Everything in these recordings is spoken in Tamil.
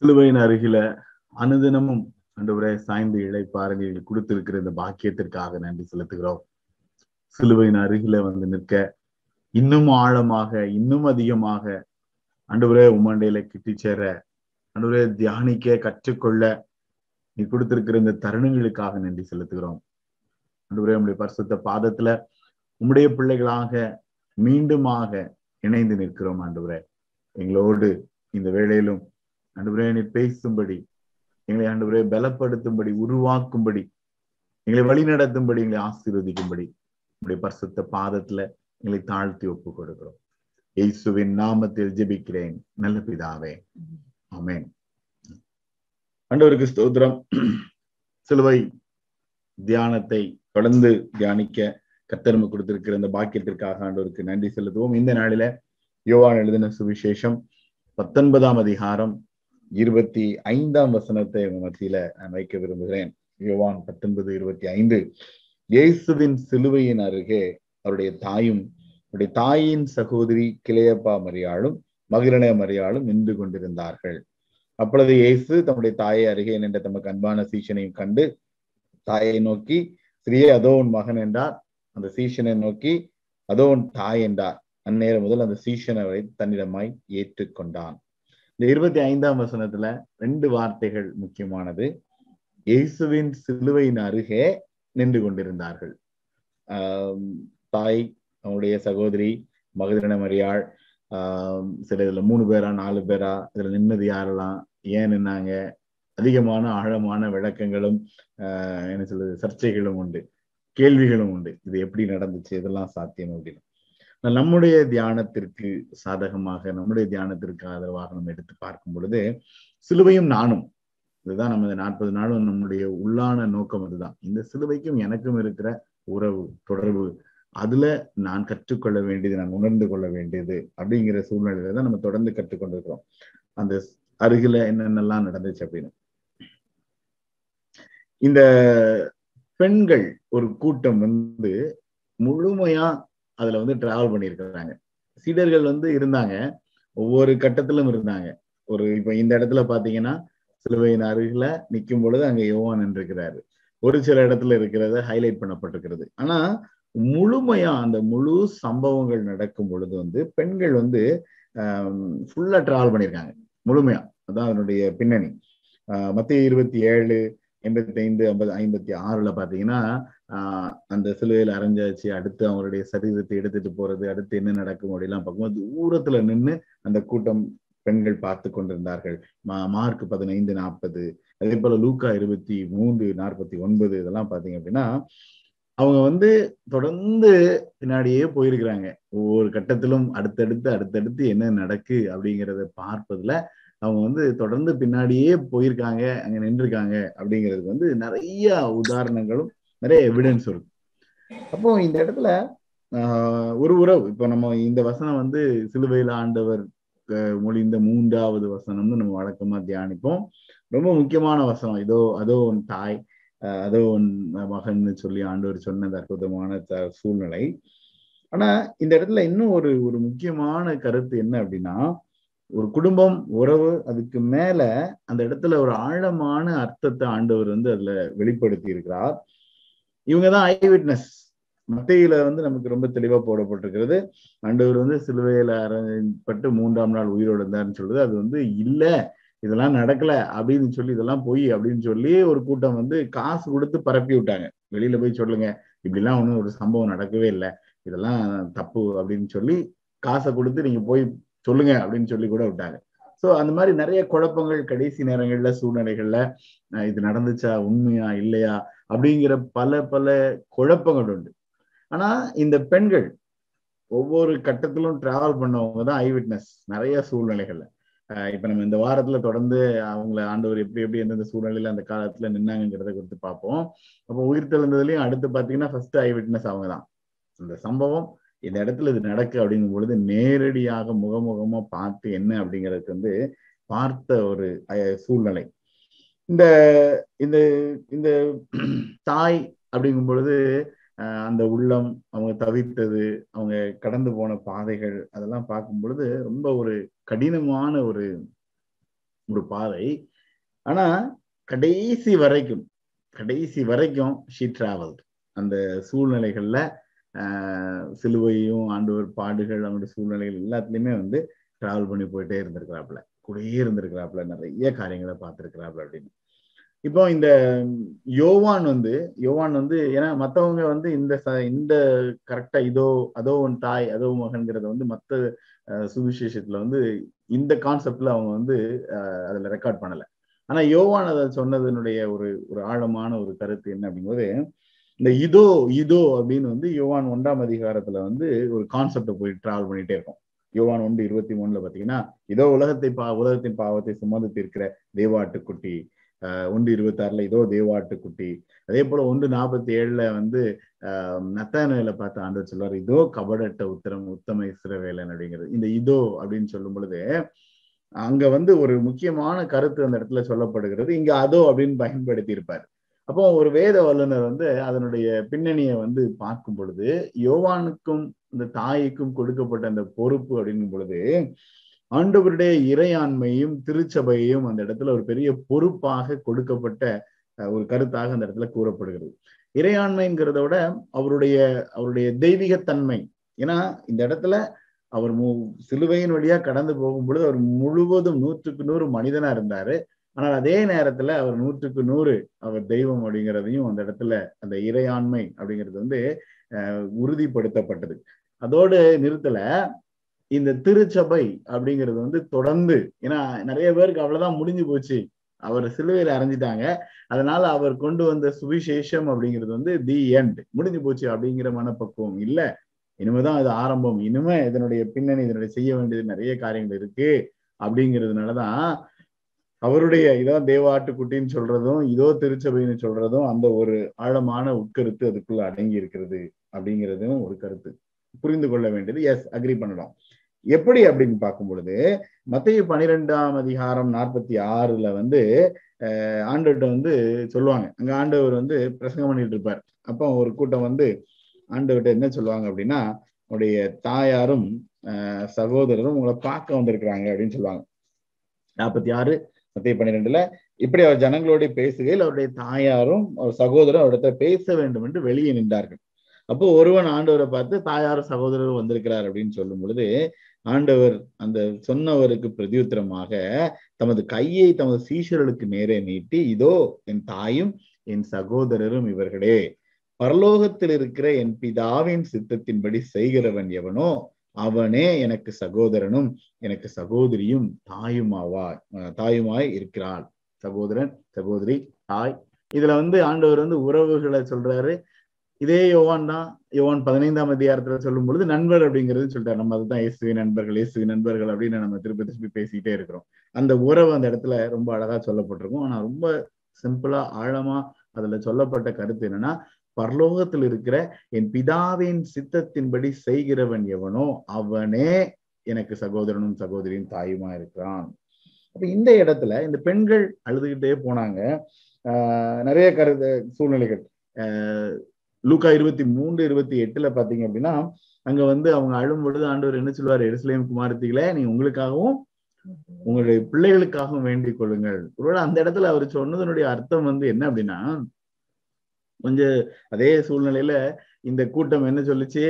சிலுவையின் அருகில அனுதினமும் ஆண்டவரே சாய்ந்து இளைப்பாருங்க எங்களுக்கு கொடுத்திருக்கிற இந்த பாக்கியத்திற்காக நன்றி செலுத்துகிறோம். சிலுவையின் அருகில வந்து நிற்க இன்னும் ஆழமாக இன்னும் அதிகமாக ஆண்டவரே உம்மாண்டையில கிட்டி சேர ஆண்டவரே தியானிக்க கற்றுக்கொள்ள நீ கொடுத்திருக்கிற இந்த தருணங்களுக்காக நன்றி செலுத்துகிறோம். ஆண்டவரே உம்முடைய பரிசுத்த பாதத்துல உம்முடைய பிள்ளைகளாக மீண்டுமாக இணைந்து நிற்கிறோம். ஆண்டவரே எங்களோடு இந்த வேளையிலும் ஆண்டவரே நீ பேசும்படி எங்களை ஆண்டவரே பலப்படுத்தும்படி உருவாக்கும்படி எங்களை வழிநடத்தும்படி எங்களை ஆசீர்வதிக்கும்படி உங்களுடைய பரிசுத்த பாதத்துல எங்களை தாழ்த்தி ஒப்பு கொடுக்கிறோம். இயேசுவின் நாமத்தில் ஜெபிக்கிறேன் நல்ல பிதாவே, ஆமென். ஆண்டவருக்கு ஸ்தோத்திரம். சிலுவை தியானத்தை தொடர்ந்து தியானிக்க கர்த்தர் கொடுத்திருக்கிற இந்த பாக்கியத்திற்காக ஆண்டவருக்கு நன்றி செலுத்துவோம். இந்த நாளில யோவான் எழுதின சுவிசேஷம் 19ஆம் அதிகாரம் 25ஆம் வசனத்தை உங்க மத்தியில நான் வைக்க விரும்புகிறேன். யோவான் 19:25. இயேசுவின் சிலுவையின் அருகே அவருடைய தாயும் அவருடைய தாயின் சகோதரி கிளையப்பா மரியாளும் மகிரனே மரியாளும் நின்று கொண்டிருந்தார்கள். அப்பொழுது இயேசு தம்முடைய தாயை அருகே நின்ற தமக்கு அன்பான சீஷனையும் கண்டு தாயை நோக்கி, ஸ்ரீயே அதோ உன் மகன் என்றார். அந்த சீஷனை நோக்கி அதோ உன் தாய் என்றார். அந்நேரம் முதல் அந்த சீஷனை வரை தன்னிடமாய் ஏற்றுக்கொண்டான். இந்த 25ஆம் வசனத்துல ரெண்டு வார்த்தைகள் முக்கியமானது. இயேசுவின் சிலுவையின் அருகே நின்று கொண்டிருந்தார்கள். தாய், அவனுடைய சகோதரி மகதலேன மரியாள், சில இதுல 3 பேரா 4 பேரா இதுல நின்னது யாரெல்லாம், ஏன் நின்னாங்க, அதிகமான ஆழமான விளக்கங்களும் என்ன சொல்றது சர்ச்சைகளும் உண்டு, கேள்விகளும் உண்டு. இது எப்படி நடந்துச்சு, இதெல்லாம் சாத்தியம் அப்படின்னு நம்முடைய தியானத்திற்கு சாதகமாக நம்முடைய தியானத்திற்கு ஆதரவாக நம்ம எடுத்து பார்க்கும் பொழுது சிலுவையும் நானும் இதுதான் நம்ம 40 நாளும் நம்முடைய உள்ளான நோக்கம். அதுதான் இந்த சிலுவைக்கும் எனக்கும் இருக்கிற உறவு தொடர்பு, அதுல நான் கற்றுக்கொள்ள வேண்டியது, நான் உணர்ந்து கொள்ள வேண்டியது அப்படிங்கிற சூழ்நிலையில தான் நம்ம தொடர்ந்து கற்றுக்கொண்டிருக்கிறோம். அந்த அருகில என்னென்னலாம் நடந்துச்சு அப்படின்னு இந்த பெண்கள் ஒரு கூட்டம் வந்து முழுமையா அதுல வந்து டிராவல் பண்ணியிருக்கிறாங்க. சீடர்கள் வந்து இருந்தாங்க, ஒவ்வொரு கட்டத்திலும் இருந்தாங்க. ஒரு இப்ப இந்த இடத்துல பாத்தீங்கன்னா சிலுவையின் அருகில நிற்கும் பொழுது அங்க யோவான் நின்றிருக்கிறாரு. ஒரு சில இடத்துல இருக்கிறத ஹைலைட் பண்ணப்பட்டிருக்கிறது. ஆனா முழுமையா அந்த முழு சம்பவங்கள் நடக்கும் பொழுது வந்து பெண்கள் வந்து ஃபுல்லா டிராவல் பண்ணியிருக்காங்க முழுமையா. அதான் அதனுடைய பின்னணி. மத்திய 27, 85, 56 பாத்தீங்கன்னா அந்த சிலுவையில் அரைஞ்சாச்சு, அடுத்து அவங்களுடைய சரீரத்தை எடுத்துட்டு போறது, அடுத்து என்ன நடக்கும் அப்படிலாம் பார்க்கும்போது தூரத்துல நின்று அந்த கூட்டம் பெண்கள் பார்த்து கொண்டிருந்தார்கள். மார்க் 15:40, அதே போல லூக்கா 23:49 இதெல்லாம் பாத்தீங்க அப்படின்னா அவங்க வந்து தொடர்ந்து பின்னாடியே போயிருக்கிறாங்க. ஒவ்வொரு கட்டத்திலும் அடுத்தடுத்து என்ன நடக்கு அப்படிங்கிறத பார்ப்பதுல அவங்க வந்து தொடர்ந்து பின்னாடியே போயிருக்காங்க, அங்க நின்றுருக்காங்க அப்படிங்கிறதுக்கு வந்து நிறைய உதாரணங்களும் நிறைய எவிடன்ஸ் இருக்கும். அப்போ இந்த இடத்துல ஒரு உறவு. இப்போ நம்ம இந்த வசனம் வந்து சிலுவையில் ஆண்டவர் மொழிந்த 3ஆவது வசனம்னு நம்ம வழக்கமா தியானிப்போம். ரொம்ப முக்கியமான வசனம். இதோ அதோ உன் தாய் அதோ உன் மகன்னு சொல்லி ஆண்டவர் சொன்ன அற்புதமான சூழ்நிலை. ஆனா இந்த இடத்துல இன்னும் ஒரு ஒரு முக்கியமான கருத்து என்ன அப்படின்னா, ஒரு குடும்பம், உறவு, அதுக்கு மேல அந்த இடத்துல ஒரு ஆழமான அர்த்தத்தை ஆண்டவர் வந்து அதுல வெளிப்படுத்தி இருக்கிறார். இவங்கதான் ஐ விட்னஸ். மத்தியில வந்து நமக்கு ரொம்ப தெளிவா போடப்பட்டிருக்கிறது. ஆண்டவர் வந்து சிலுவையில அறையப்பட்டு 3ஆம் நாள் உயிரோடு இருந்தாருன்னு சொல்றது, அது வந்து இல்ல இதெல்லாம் நடக்கல அப்படின்னு சொல்லி, இதெல்லாம் போய் அப்படின்னு சொல்லி ஒரு கூட்டம் வந்து காசு கொடுத்து பரப்பி விட்டாங்க. வெளியில போய் சொல்லுங்க, இப்படிலாம் ஒன்றும் ஒரு சம்பவம் நடக்கவே இல்லை, இதெல்லாம் தப்பு அப்படின்னு சொல்லி காசை கொடுத்து நீங்க போய் சொல்லுங்க அப்படின்னு சொல்லி கூட விட்டாங்க. ஸோ அந்த மாதிரி நிறைய குழப்பங்கள் கடைசி நேரங்கள்ல சூழ்நிலைகள்ல இது நடந்துச்சா உண்மையா இல்லையா அப்படிங்கிற பல பல குழப்பங்கள் உண்டு. ஆனா இந்த பெண்கள் ஒவ்வொரு கட்டத்திலும் டிராவல் பண்ணவங்க தான் ஐ விட்னஸ் நிறைய சூழ்நிலைகள்ல. இப்ப நம்ம இந்த வாரத்துல தொடர்ந்து அவங்களை ஆண்டவர் எப்படி எந்தெந்த சூழ்நிலையில அந்த காலத்துல நின்னாங்கிறத குறித்து பார்ப்போம். அப்போ உயிர் தெழுந்ததுலயும் அடுத்து பாத்தீங்கன்னா ஃபர்ஸ்ட் ஐ விட்னஸ் அவங்க தான். இந்த சம்பவம் இந்த இடத்துல இது நடக்கு அப்படிங்கும் பொழுது நேரடியாக முகமுகமா பார்த்து என்ன அப்படிங்கிறதுக்கு வந்து பார்த்த ஒரு சூழ்நிலை. இந்த இந்த இந்த தாய் அப்படிங்கும் பொழுது அந்த உள்ளம், அவங்க தவித்தது, அவங்க கடந்து போன பாதைகள், அதெல்லாம் பார்க்கும் பொழுது ரொம்ப ஒரு கடினமான ஒரு ஒரு பாதை. ஆனா கடைசி வரைக்கும் ஷீ டிராவல்டு. அந்த சூழ்நிலைகள்ல சிலுவையும் ஆண்டவர் பாடுகள் அவங்களுடைய சூழ்நிலைகள் எல்லாத்துலயுமே வந்து டிராவல் பண்ணி போயிட்டே இருந்திருக்கிறாப்புல, கூடயே இருந்திருக்கிறாப்புல, நிறைய காரியங்களை பார்த்திருக்கிறாப்புல அப்படின்னு. இப்போ இந்த யோவான் வந்து ஏன்னா மற்றவங்க வந்து இந்த கரெக்டா அதோ உன் தாய் அதோ மகன்கிறத வந்து மற்ற சுவிசேஷத்துல வந்து இந்த கான்செப்ட்ல அவங்க வந்து அதுல ரெக்கார்ட் பண்ணல. ஆனா யோவான் அதை சொன்னதனுடைய ஒரு ஆழமான ஒரு கருத்து என்ன அப்படிங்கும்போது, இந்த இதோ அப்படின்னு வந்து யோவான் 1ஆம் அதிகாரத்துல வந்து ஒரு கான்செப்டை போய் டிராவல் பண்ணிட்டே இருக்கும். யோவான் 1:23 பாத்தீங்கன்னா, இதோ உலகத்தின் பாவத்தை சுமந்து தீர்க்கிற தேவாட்டுக்குட்டி. 1:26 இதோ தேவாட்டுக்குட்டி. அதே போல 1:47 வந்து நத்தானேல பார்த்து ஆண்டவர் சொல்லுவார், இதோ கபடட்ட உத்தம இஸ்ரவேலன் அப்படிங்கிறது. இந்த இதோ அப்படின்னு சொல்லும் பொழுது அங்க வந்து ஒரு முக்கியமான கருத்து அந்த இடத்துல சொல்லப்படுகிறது. இங்க அதோ அப்படின்னு பயன்படுத்தி இருப்பார். அப்போ ஒரு வேத வல்லுநர் வந்து அதனுடைய பின்னணியை வந்து பார்க்கும் பொழுது, யோவானுக்கும் இந்த தாய்க்கும் கொடுக்கப்பட்ட அந்த பொறுப்பு அப்படிங்கும் பொழுது, ஆண்டவருடைய இறையாண்மையும் திருச்சபையையும் அந்த இடத்துல ஒரு பெரிய பொறுப்பாக கொடுக்கப்பட்ட ஒரு கருத்தாக அந்த இடத்துல கூறப்படுகிறது. இறையாண்மைங்கிறத விட அவருடைய தெய்வீகத்தன்மை. ஏன்னா இந்த இடத்துல அவர் சிலுவையின் வழியா கடந்து போகும் பொழுது அவர் முழுவதும் 100% மனிதனா இருந்தாரு. ஆனால் அதே நேரத்துல அவர் 100% அவர் தெய்வம் அப்படிங்கிறதையும் அந்த இடத்துல அந்த இறையாண்மை அப்படிங்கிறது வந்து உறுதிப்படுத்தப்பட்டது. அதோடு நிறுத்தல, இந்த திருச்சபை அப்படிங்கிறது வந்து தொடர்ந்து, ஏன்னா நிறைய பேருக்கு அவ்வளவுதான் முடிஞ்சு போச்சு, அவர் சிலுவையில அரைஞ்சிட்டாங்க, அதனால அவர் கொண்டு வந்த சுவிசேஷம் அப்படிங்கிறது வந்து தி எண்ட் முடிஞ்சு போச்சு அப்படிங்கிற மனப்பக்குவம் இல்ல. இனிமேதான் அது ஆரம்பம், இனிமே இதனுடைய பின்னணி, இதனுடைய செய்ய வேண்டியது நிறைய காரியங்கள் இருக்கு அப்படிங்கிறதுனாலதான் அவருடைய இதான் தேவாட்டுக்குட்டின்னு சொல்றதும் இதோ திருச்சபைன்னு சொல்றதும் அந்த ஒரு ஆழமான உட்கருத்து அதுக்குள்ள அடங்கி இருக்கிறது அப்படிங்கிறதும் ஒரு கருத்து புரிந்து கொள்ள வேண்டியது. எஸ், அக்ரி பண்ணலாம். எப்படி அப்படின்னு பார்க்கும் பொழுது, மத்தேயு 12ஆம் அதிகாரம் 46 வந்து ஆண்டவர்கிட்ட வந்து சொல்லுவாங்க. அங்க ஆண்டவர் வந்து பிரசங்கம் பண்ணிட்டு இருப்பார். அப்போ ஒரு கூட்டம் வந்து ஆண்டவர்கிட்ட என்ன சொல்லுவாங்க அப்படின்னா, உங்களுடைய தாயாரும் சகோதரரும் உங்களை பார்க்க வந்திருக்கிறாங்க அப்படின்னு சொல்லுவாங்க. 46 மத்தேயு 12. இப்படி அவர் ஜனங்களோட பேசுகையில் அவருடைய தாயாரும் அவர் சகோதரரும் அவரிடத்துல பேச வேண்டும் என்று வெளியே நின்றார்கள். அப்போ ஒருவன் ஆண்டவரை பார்த்து, தாயாரும் சகோதரரும் வந்திருக்கிறார் அப்படின்னு சொல்லும் பொழுது, ஆண்டவர் அந்த சொன்னவருக்கு பிரதியுத்தரமாக தமது கையை தமது சீஷர்களுக்கு நேரே நீட்டி, இதோ என் தாயும் என் சகோதரரும் இவர்களே, பரலோகத்தில் இருக்கிற என் பிதாவின் சித்தத்தின்படி செய்கிறவன் எவனோ அவனே எனக்கு சகோதரனும் எனக்கு சகோதரியும் தாயுமாய் இருக்கிறாள். சகோதரன், சகோதரி, தாய். இதுல வந்து ஆண்டவர் வந்து உறவுகளை சொல்றாரு. இதே யோவான் தான் யோவான் 15ஆம் அதிகாரத்துல சொல்லும் பொழுது நண்பர் அப்படிங்கிறது சொல்றாரு. நம்ம அதுதான் இயேசுவின் நண்பர்கள் அப்படின்னு நம்ம திருப்பி பேசிக்கிட்டே இருக்கிறோம். அந்த உறவு அந்த இடத்துல ரொம்ப அழகா சொல்லப்பட்டிருக்கும். ஆனா ரொம்ப சிம்பிளா ஆழமா அதுல சொல்லப்பட்ட கருத்து என்னன்னா, பரலோகத்தில் இருக்கிற என் பிதாவின் சித்தத்தின்படி செய்கிறவன் எவனோ அவனே எனக்கு சகோதரனும் சகோதரியும் தாயுமா இருக்கிறான். அப்ப இந்த இடத்துல இந்த பெண்கள் அழுதுகிட்டே போனாங்க. நிறைய கருத்து சூழ்நிலைகள். லூக்கா 23:28 பாத்தீங்க அப்படின்னா, அங்க வந்து அவங்க அழும் பொழுது ஆண்டவர் என்ன சொல்லுவார், எருசலேம் குமாரத்திகளே, நீ உங்களுக்காகவும் உங்களுடைய பிள்ளைகளுக்காகவும் வேண்டிக் கொள்ளுங்கள். ஒருவேளை அந்த இடத்துல அவர் சொன்னதனுடைய அர்த்தம் வந்து என்ன அப்படின்னா, கொஞ்சம் அதே சூழ்நிலையில இந்த கூட்டம் என்ன சொல்லிச்சு,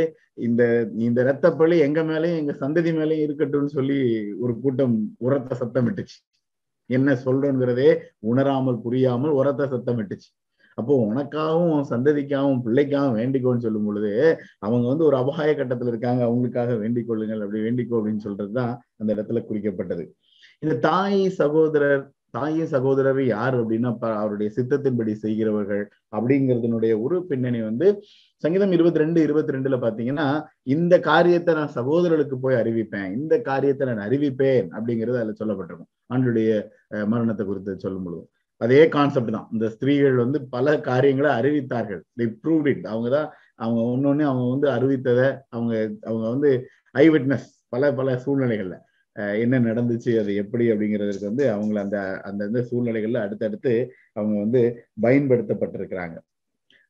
இந்த இரத்தப்பழி எங்க மேலேயும் எங்க சந்ததி மேலேயும் இருக்கட்டும்னு சொல்லி ஒரு கூட்டம் உரத்த சத்தமிட்டுச்சு. என்ன சொல்றோங்கிறதே உணராமல் புரியாமல் உரத்த சத்தமிட்டுச்சு. அப்போ உனக்காகவும் சந்ததிக்காகவும் பிள்ளைக்காகவும் வேண்டிக்கோன்னு சொல்லும் பொழுது, அவங்க வந்து ஒரு அபாய கட்டத்துல இருக்காங்க, அவங்களுக்காக வேண்டிக் கொள்ளுங்கள், அப்படி வேண்டிக்கோ அப்படின்னு சொல்றதுதான் அந்த இடத்துல குறிக்கப்பட்டது. இந்த தாயும் சகோதரர் யார் அப்படின்னா, அவருடைய சித்தத்தின்படி செய்கிறவர்கள் அப்படிங்கிறதுனுடைய ஒரு பின்னணி வந்து சங்கீதம் 22:22 பாத்தீங்கன்னா, இந்த காரியத்தை நான் சகோதரர்களுக்கு போய் அறிவிப்பேன், இந்த காரியத்தை நான் அறிவிப்பேன் அப்படிங்கிறது அதுல சொல்லப்பட்டிருக்கும். ஆண்டுடைய மரணத்தை குறித்து சொல்லும் பொழுது அதே கான்செப்ட் தான். இந்த ஸ்திரீகள் வந்து பல காரியங்களை அறிவித்தார்கள். They proved it. அவங்க ஒன்னொன்னு அவங்க வந்து அறிவித்ததை அவங்க வந்து ஐ விட்னஸ். பல சூழ்நிலைகள்ல என்ன நடந்துச்சு, அது எப்படி அப்படிங்கிறதுக்கு வந்து அவங்களை அந்த சூழ்நிலைகள்ல அடுத்தடுத்து அவங்க வந்து பயன்படுத்தப்பட்டிருக்கிறாங்க.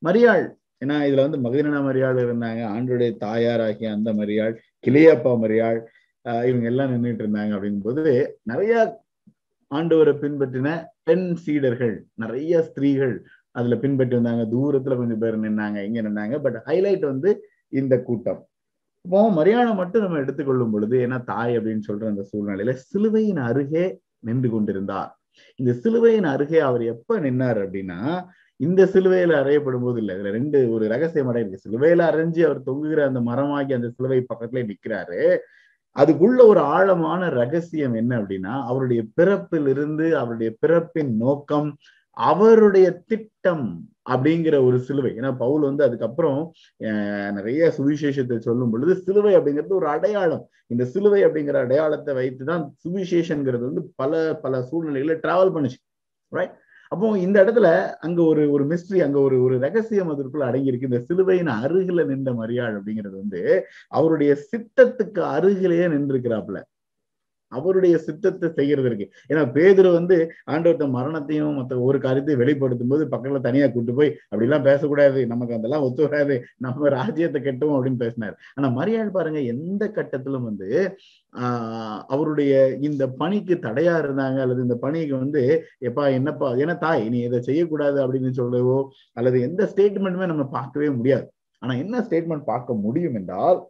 மரியாள், ஏன்னா இதுல வந்து மகதலேனா மரியாள் இருந்தாங்க, ஆண்டவருடைய தாயார் ஆகிய அந்த மரியாள், கிளியாப்பா மரியாள், இவங்க எல்லாம் நின்றுட்டு இருந்தாங்க. அப்படிங்கும்போது நிறைய ஆண்டவரை பின்பற்றின பெண் சீடர்கள் நிறைய ஸ்திரீகள் அதுல பின்பற்றி வந்தாங்க. தூரத்துல கொஞ்சம் பேர் நின்னாங்க, இங்க நின்னாங்க. பட் ஹைலைட் வந்து இந்த கூட்டம். இப்போ மரியாதை மட்டும் நம்ம எடுத்துக்கொள்ளும் பொழுது, ஏன்னா தாய் அப்படின்னு சொல்ற அந்த சூழ்நிலையில சிலுவையின் அருகே நின்று கொண்டிருந்தார். இந்த சிலுவையின் அருகே அவர் எப்ப நின்னார் அப்படின்னா, இந்த சிலுவையில அறையப்படும் போது இல்லை, இதுல ரெண்டு ஒரு ரகசியமடை இருக்கு. சிலுவையில அரைஞ்சி அவர் தொங்குகிற அந்த மரமாகி அந்த சிலுவை பக்கத்துல நிற்கிறாரு. அதுக்குள்ள ஒரு ஆழமான ரகசியம் என்ன அப்படின்னா, அவருடைய பிறப்பிலிருந்து அவருடைய பிறப்பின் நோக்கம், அவருடைய திட்டம் அப்படிங்கிற ஒரு சிலுவை. ஏன்னா பவுல் வந்து அதுக்கப்புறம் நிறைய சுவிசேஷத்தை சொல்லும் பொழுது சிலுவை அப்படிங்கிறது ஒரு அடையாளம். இந்த சிலுவை அப்படிங்கிற அடையாளத்தை வைத்துதான் சுவிசேஷங்கிறது வந்து பல பல சூழ்நிலைகளை டிராவல் பண்ணுச்சு, ரைட்? அப்போ இந்த இடத்துல அங்க ஒரு ஒரு மிஸ்ட்ரி, அங்க ஒரு ஒரு ரகசியம் அதற்குள்ள அடங்கியிருக்கு. இந்த சிலுவையின் அருகில நின்ற மரியாள் அப்படிங்கிறது வந்து அவருடைய சித்தத்துக்கு அருகிலேயே நின்றுக்கிறாப்புல, அவருடைய சித்தத்தை செய்கிறது இருக்கு. ஏன்னா பேதுரு வந்து ஆண்டவர்த்த மரணத்தையும் மற்ற ஒரு காரியத்தையும் வெளிப்படுத்தும் போது பக்கத்துல தனியா கூட்டு போய் அப்படிலாம் பேசக்கூடாது, நமக்கு அதெல்லாம் ஒத்து வராது, நம்ம ராஜ்யத்தை கெட்டோம் அப்படின்னு பேசினாரு. ஆனா மரியாள் பாருங்க, எந்த கட்டத்திலும் வந்து அவருடைய இந்த பணிக்கு தடையா இருந்தாங்க, அல்லது இந்த பணிக்கு வந்து எப்பா என்னப்பா ஏன்னா தாய் நீ இதை செய்யக்கூடாது அப்படின்னு சொல்லவோ அல்லது எந்த ஸ்டேட்மெண்ட்டுமே நம்ம பார்க்கவே முடியாது. ஆனா என்ன ஸ்டேட்மெண்ட் பார்க்க முடியும் என்றால்,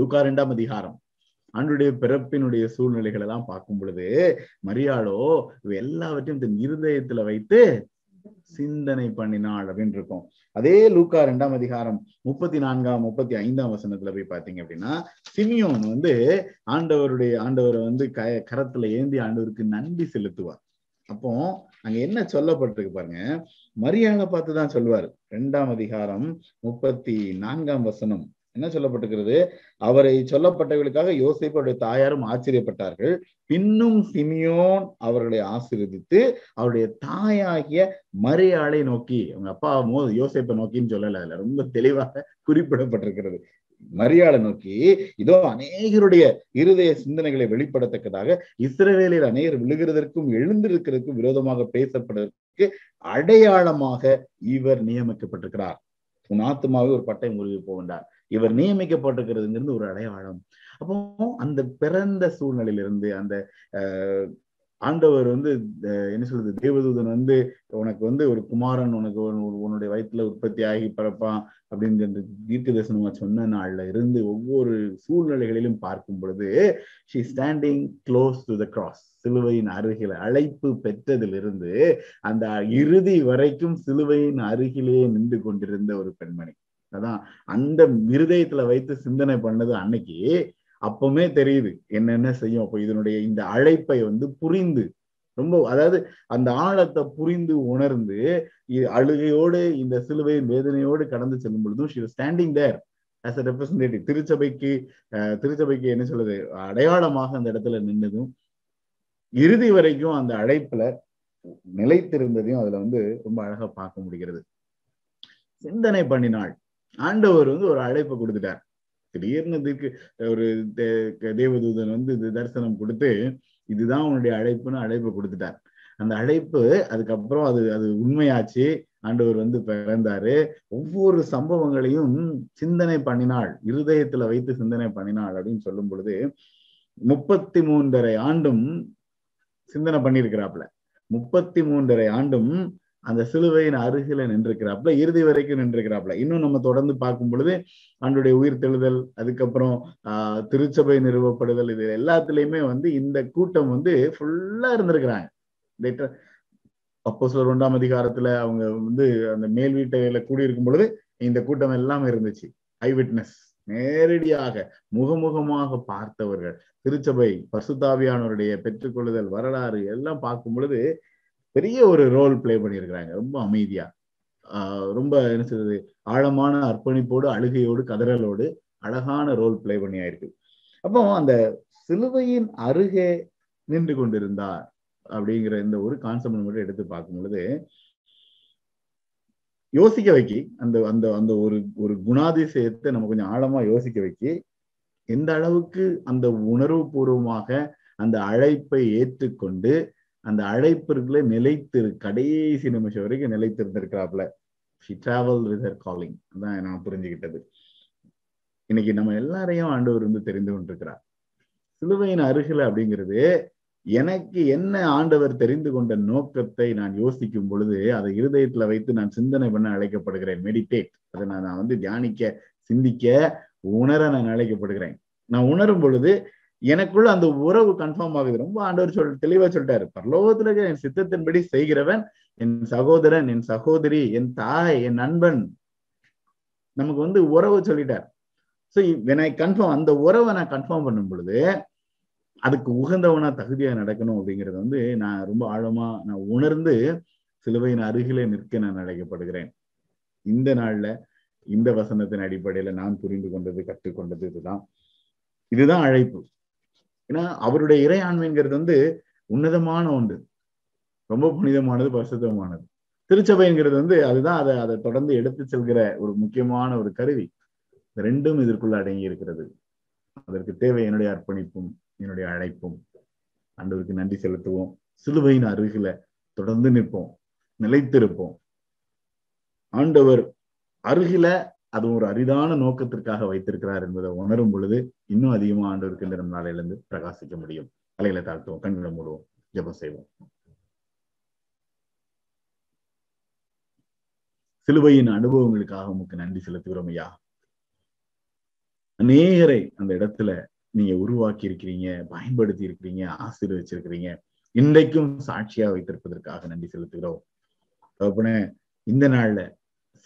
லூக்கா 2ஆம் அதிகாரம் ஆண்டுடைய பிறப்பினுடைய சூழ்நிலைகள் எல்லாம் பார்க்கும் பொழுது, மரியாளோ எல்லாவற்றையும் தன் இருதயத்துல வைத்து சிந்தனை பண்ணினாள் அப்படின்னு இருக்கும். அதே லூக்கா 2ஆம் அதிகாரம் 34, 35 போய் பார்த்தீங்க அப்படின்னா, சிமியோன் வந்து ஆண்டவரை வந்து கரத்துல ஏந்தி ஆண்டவருக்கு நன்றி செலுத்துவார். அப்போ அங்க என்ன சொல்லப்பட்டிருக்கு பாருங்க, மரியாளை பார்த்துதான் சொல்லுவார். 2ஆம் அதிகாரம் 34ஆம் வசனம் என்ன சொல்லப்பட்டிருக்கிறது, அவரை சொல்லப்பட்டவர்களுக்காக யோசேப்புடைய தாயாரும் ஆச்சரியப்பட்டார்கள். பின்னும் சிமியோன் அவர்களை ஆசீர்வதித்து அவருடைய தாயாகிய மரியாளை நோக்கி, அவங்க அப்பா யோசேப்பை நோக்கின்னு சொல்லல, அதுல ரொம்ப தெளிவாக குறிப்பிடப்பட்டிருக்கிறது, மரியாளை நோக்கி, இதோ அநேகருடைய இருதய சிந்தனைகளை வெளிப்படத்தக்கதாக இஸ்ரவேலில் அநேகர் விழுகிறதற்கும் எழுந்திருக்கிறதுக்கும் விரோதமாக பேசப்படுவதற்கு அடையாளமாக இவர் நியமிக்கப்பட்டிருக்கிறார். உன் ஆத்துமாவே ஒரு பட்டயம் உருவி போகின்றார். இவர் நியமிக்கப்பட்டிருக்கிறதுங்கிறது ஒரு அடையாளம். அப்போ அந்த பிறந்த சூழ்நிலையிலிருந்து அந்த ஆண்டவர் வந்து என்ன சொல்றது, தேவதூதன் வந்து உனக்கு வந்து ஒரு குமாரன் உனக்கு உன்னுடைய வயிற்றுல உற்பத்தி ஆகி பிறப்பான் அப்படின்னு அந்த தீர்க்க தரிசனமா சொன்ன நாள்ல இருந்து ஒவ்வொரு சூழ்நிலைகளிலும் பார்க்கும் பொழுது, she standing close to the cross, சிலுவையின் அருகில அழைப்பு பெற்றதிலிருந்து அந்த இறுதி வரைக்கும் சிலுவையின் அருகிலேயே நின்று கொண்டிருந்த ஒரு பெண்மணி. அதான் அந்த இருதயத்துல வைத்து சிந்தனை பண்ணது அன்னைக்கு. அப்பவுமே தெரியுது என்னென்ன செய்யும். அப்போ இதனுடைய இந்த அழைப்பை வந்து புரிந்து, ரொம்ப அதாவது அந்த ஆழத்தை புரிந்து உணர்ந்து அழுகையோடு இந்த சிலுவையின் வேதனையோடு கடந்து செல்லும் பொழுதும், she was standing there as a representative. திருச்சபைக்கு என்ன சொல்றது, அடையாளமாக அந்த இடத்துல நின்றதும் இறுதி வரைக்கும் அந்த அழைப்புல நிலைத்திருந்ததையும் அதுல வந்து ரொம்ப அழகா பார்க்க முடிகிறது. சிந்தனை பண்ணினாள். ஆண்டவர் வந்து ஒரு அழைப்பை கொடுத்துட்டார். திடீர்னு ஒரு தேவதூதன் வந்து தரிசனம் கொடுத்து இதுதான் உன்னுடைய அழைப்புன்னு அழைப்பு கொடுத்துட்டார். அந்த அழைப்பு அதுக்கப்புறம் அது அது உண்மையாச்சு. ஆண்டவர் வந்து பிறந்தாரு. ஒவ்வொரு சம்பவங்களையும் சிந்தனை பண்ணினாள், இருதயத்துல வைத்து சிந்தனை பண்ணினாள் அப்படின்னு சொல்லும் பொழுது, 33½ ஆண்டும் சிந்தனை பண்ணியிருக்கிறாப்புல, 33½ ஆண்டும் அந்த சிலுவையின் அருகில நின்றுக்கிறாப்புல, இறுதி வரைக்கும் நின்றுக்கிறாப்புல. இன்னும் நம்ம தொடர்ந்து பார்க்கும் பொழுது அவனுடைய உயிர்த்தெழுதல், அதுக்கப்புறம் திருச்சபை நிறுவப்படுதல், இது எல்லாத்துலயுமே வந்து இந்த கூட்டம் வந்து ஃபுல்லா இருந்திருக்கிறாங்க. அப்போஸ்தலர் 1ஆம் அதிகாரத்துல அவங்க வந்து அந்த மேல் வீட்டையில கூடியிருக்கும் பொழுது இந்த கூட்டம் எல்லாம் இருந்துச்சு. ஐவிட்னஸ், நேரடியாக முகமுகமாக பார்த்தவர்கள், திருச்சபை, பரிசுத்தாவியானவருடைய பெற்றுக்கொள்ளுதல் வரலாறு எல்லாம் பார்க்கும் பொழுது பெரிய ஒரு ரோல் பிளே பண்ணியிருக்கிறாங்க. ரொம்ப அமைதியா, ரொம்ப என்ன சொல்றது, ஆழமான அர்ப்பணிப்போடு, அழுகையோடு, கதறலோடு அழகான ரோல் பிளே பண்ணியாயிருக்கு. அப்போ அந்த சிலுவையின் அருகே நின்று கொண்டிருந்தார் அப்படிங்கிற இந்த ஒரு கான்செப்ட் மட்டும் எடுத்து பார்க்கும் பொழுது யோசிக்க வைக்கி, அந்த அந்த அந்த ஒரு ஒரு குணாதிசயத்தை நம்ம கொஞ்சம் ஆழமா யோசிக்க வைக்கி, எந்த அளவுக்கு அந்த உணர்வு பூர்வமாக அந்த அழைப்பை ஏற்றுக்கொண்டு அந்த அழைப்பிற்குள்ள கடைசி நிமிஷம் வரைக்கும் நிலைத்திருந்திருக்கிறாப்புல. She traveled with her calling. அதான் நான் புரிஞ்சுக்கிட்டது. இன்னைக்கு நம்ம எல்லாரையும் ஆண்டவர் வந்து தெரிந்து கொண்டிருக்கிறார். சிலுவையின் அருகில அப்படிங்கிறது எனக்கு என்ன ஆண்டவர் தெரிந்து கொண்ட நோக்கத்தை நான் யோசிக்கும் பொழுது அதை இருதயத்துல வைத்து நான் சிந்தனை பண்ண அழைக்கப்படுகிறேன். மெடிடேட், அதை நான் வந்து தியானிக்க, சிந்திக்க, உணர நான் அழைக்கப்படுகிறேன். நான் உணரும் பொழுது எனக்குள்ள அந்த உறவு கன்ஃபார்ம் ஆகுது. ரொம்ப ஆண்டவர் தெளிவா சொல்லிட்டாரு, பரலோகத்துல என் சித்தத்தின்படி செய்கிறவன் என் சகோதரன், என் சகோதரி, என் தாய், என் நண்பன். நமக்கு வந்து உறவு சொல்லிட்டார். சோ நான் கன்ஃபார்ம், அந்த உறவை நான் கன்ஃபார்ம் பண்ணும் பொழுது அதுக்கு உகந்தவனா தகுதியா நடக்கணும் அப்படிங்கிறது வந்து நான் ரொம்ப ஆழமா நான் உணர்ந்து சிலுவையின் அருகிலே நிற்க நான் அழைக்கப்படுகிறேன். இந்த நாள்ல இந்த வசனத்தின் அடிப்படையில நான் புரிந்து கொண்டது, கற்றுக்கொண்டது இதுதான் அழைப்பு. ஏன்னா அவருடைய இறையாண்மைங்கிறது வந்து உன்னதமான ஒன்று, ரொம்ப புனிதமானது, பரிசுத்தமானது. திருச்சபைங்கிறது வந்து அதுதான் அதை தொடர்ந்து எடுத்து செல்கிற ஒரு முக்கியமான ஒரு கருவி. ரெண்டும் இதற்குள்ள அடங்கி இருக்கிறது. அதற்கு தேவை என்னுடைய அர்ப்பணிப்பும் என்னுடைய அழைப்பும். ஆண்டவருக்கு நன்றி செலுத்துவோம். சிலுவையின் அருகில தொடர்ந்து நிற்போம், நிலைத்திருப்போம். ஆண்டவர் அருகில அது ஒரு அரிதான நோக்கத்திற்காக வைத்திருக்கிறார் என்பதை உணரும் பொழுது இன்னும் அதிகமா ஆண்டவருக்கு இந்த நாளிலிருந்து பிரகாசிக்க முடியும். அலைகளை தாழ்த்துவோம், கண்களை மூடுவோம், ஜெபம் செய்வோம். சிலுவையின் அனுபவங்களுக்காக உங்களுக்கு நன்றி செலுத்துகிறோம் ஐயா. அநேகரை அந்த இடத்துல நீங்க உருவாக்கி இருக்கிறீங்க, பயன்படுத்தி இருக்கிறீங்க, ஆசீர்வச்சிருக்கிறீங்க. இன்றைக்கும் சாட்சியா வைத்திருப்பதற்காக நன்றி செலுத்துகிறோம். அப்பனே, இந்த நாள்ல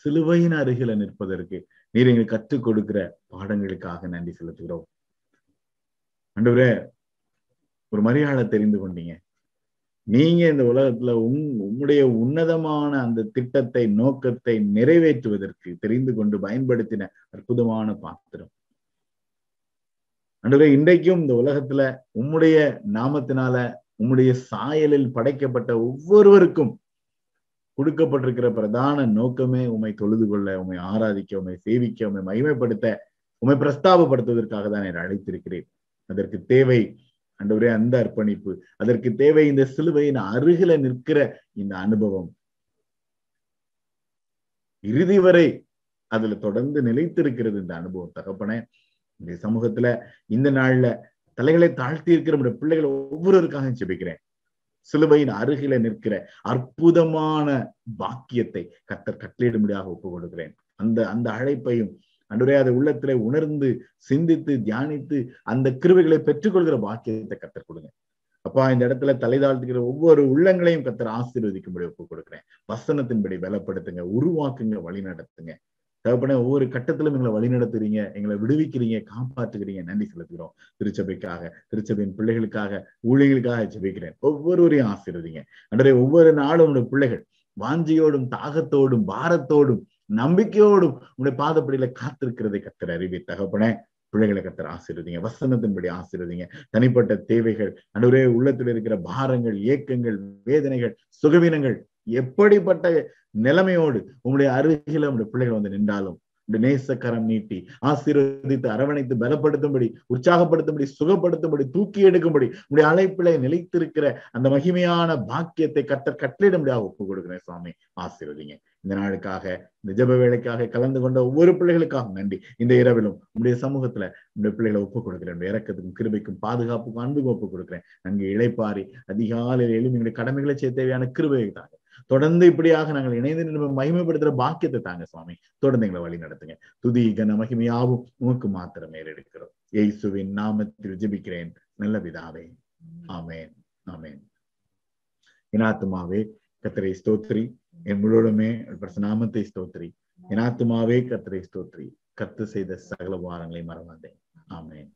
சிலுவையின் அருகில நிற்பதற்கு நீர் எங்களுக்கு கற்றுக் கொடுக்கிற பாடங்களுக்காக நன்றி செலுத்துகிறோம். ஆண்டவரே, ஒரு மரியாதை தெரிந்து கொண்டீங்க. நீங்க இந்த உலகத்துல உம்முடைய உன்னதமான அந்த திட்டத்தை, நோக்கத்தை நிறைவேற்றுவதற்கு தெரிந்து கொண்டு பயன்படுத்தின அற்புதமான பாத்திரம். ஆண்டவரே, இன்றைக்கும் இந்த உலகத்துல உம்முடைய நாமத்தினால உம்முடைய சாயலில் படைக்கப்பட்ட ஒவ்வொருவருக்கும் கொடுக்கப்பட்டிருக்கிற பிரதான நோக்கமே உம்மை தொழுது கொள்ள, உம்மை ஆராதிக்க, உம்மை சேவிக்க, உம்மை மகிமைப்படுத்த, உம்மை பிரஸ்தாபப்படுத்துவதற்காக தான் நான் அழைத்திருக்கிறேன். அதற்கு தேவை ஆண்டவரே அந்த அர்ப்பணிப்பு, அதற்கு தேவை இந்த சிலுவையின் அருகில நிற்கிற இந்த அனுபவம். இறுதி வரை அதுல தொடர்ந்து நிலைத்திருக்கிறது இந்த அனுபவம். தகப்பனே, இந்த சமூகத்துல இந்த நாள்ல தலைகளை தாழ்த்தி இருக்கிற பிள்ளைகளை ஒவ்வொருவருக்காக ஜெபிக்கிறேன். சிலுவையின் அருகில நிற்கிற அற்புதமான பாக்கியத்தை கர்த்தர் கட்டளையிடும்படியாக ஒப்புக் கொடுக்கிறேன். அந்த அந்த அழைப்பையும் ஆண்டவரே அதை உள்ளத்திலே உணர்ந்து சிந்தித்து தியானித்து அந்த கிருபைகளை பெற்றுக்கொள்கிற பாக்கியத்தை கர்த்தர் கொடுங்க அப்பா. இந்த இடத்துல தலை தாழ்த்துக்கிற ஒவ்வொரு உள்ளங்களையும் கர்த்தர் ஆசீர்வதிக்கும்படி ஒப்புக் கொடுக்கிறேன். வசனத்தின்படி பலப்படுத்துங்க, உருவாக்குங்க, வழி நடத்துங்க. தகப்பனே, ஒவ்வொரு கட்டத்திலும் எங்களை வழி நடத்துறீங்க, எங்களை விடுவிக்கிறீங்க, காப்பாற்றுக்கிறீங்க. நன்றி செலுத்துகிறோம். திருச்சபைக்காக, திருச்சபையின் பிள்ளைகளுக்காக, ஊழியர்களுக்காக ஜெபிக்கிறேன். ஒவ்வொருவரையும் ஆசீர்வதிங்க. ஆண்டவரே, ஒவ்வொரு நாளும் உங்களுடைய பிள்ளைகள் வாஞ்சியோடும், தாகத்தோடும், பாரத்தோடும், நம்பிக்கையோடும் உங்களுடைய பாதப்படியில காத்திருக்கிறதை கர்த்தர் அறிவீர். தகப்பனே, பிள்ளைகளை கர்த்தர் ஆசீர்வதிங்க, வசனத்தின்படி ஆசீர்வதிங்க. தனிப்பட்ட தேவைகள், ஆண்டவரே உள்ளத்தில் இருக்கிற பாரங்கள், ஏக்கங்கள், வேதனைகள், சுகவீனங்கள், எப்படிப்பட்ட நிலைமையோடு உங்களுடைய அருகில உங்களுடைய பிள்ளைகள் வந்து நின்றாலும் நேசக்கரம் நீட்டி ஆசீர்வதித்து அரவணைத்து பலப்படுத்தும்படி, உற்சாகப்படுத்தும்படி, சுகப்படுத்தும்படி, தூக்கி எடுக்கும்படி உங்களுடைய அழைப்பிலை நிலைத்திருக்கிற அந்த மகிமையான பாக்கியத்தை கர்த்தர் கட்டளையிடும்படியாக ஒப்புக் கொடுக்கிறேன். சுவாமி, ஆசீர்வதிங்க. இந்த நாளுக்காக, இந்த ஜெப வேளைக்காக கலந்து கொண்ட ஒவ்வொரு பிள்ளைகளுக்காக நன்றி. இந்த இரவிலும் உங்களுடைய சமூகத்துல உங்களுடைய பிள்ளைகளை ஒப்புக் கொடுக்கிறேன். இரக்கத்துக்கும் கிருபைக்கும் பாதுகாப்புக்கும் அன்புக்கும் ஒப்புக் கொடுக்கிறேன். அங்கே இளைப்பாரி அதிகாலையில் எழுந்து எங்களுடைய கடமைகளை செய்ய தேவையான கிருபையை தாங்க. தொடர்ந்து இப்படியாக நாங்கள் இணைந்து நின்று மகிமைப்படுத்துற பாக்கியத்தை தாங்க சுவாமி. தொடர்ந்து எங்களை வழி நடத்துங்க. துதி கன மகிமையாவும் உமக்கு மாத்திரம் மேலெடுக்கிறோம். இயேசுவின் நாமத்தில் ஜெபிக்கிறேன் நல்ல பிதாவே, ஆமேன், ஆமேன். இனாத்துமாவே கர்த்தரை ஸ்தோத்திரி, என் முழுவதுமே நாமத்தை ஸ்தோத்திரி. இனாத்துமாவே கர்த்தரை ஸ்தோத்திரி, கர்த்தர் செய்த சகல வாரங்களை மறவாதே. ஆமேன்.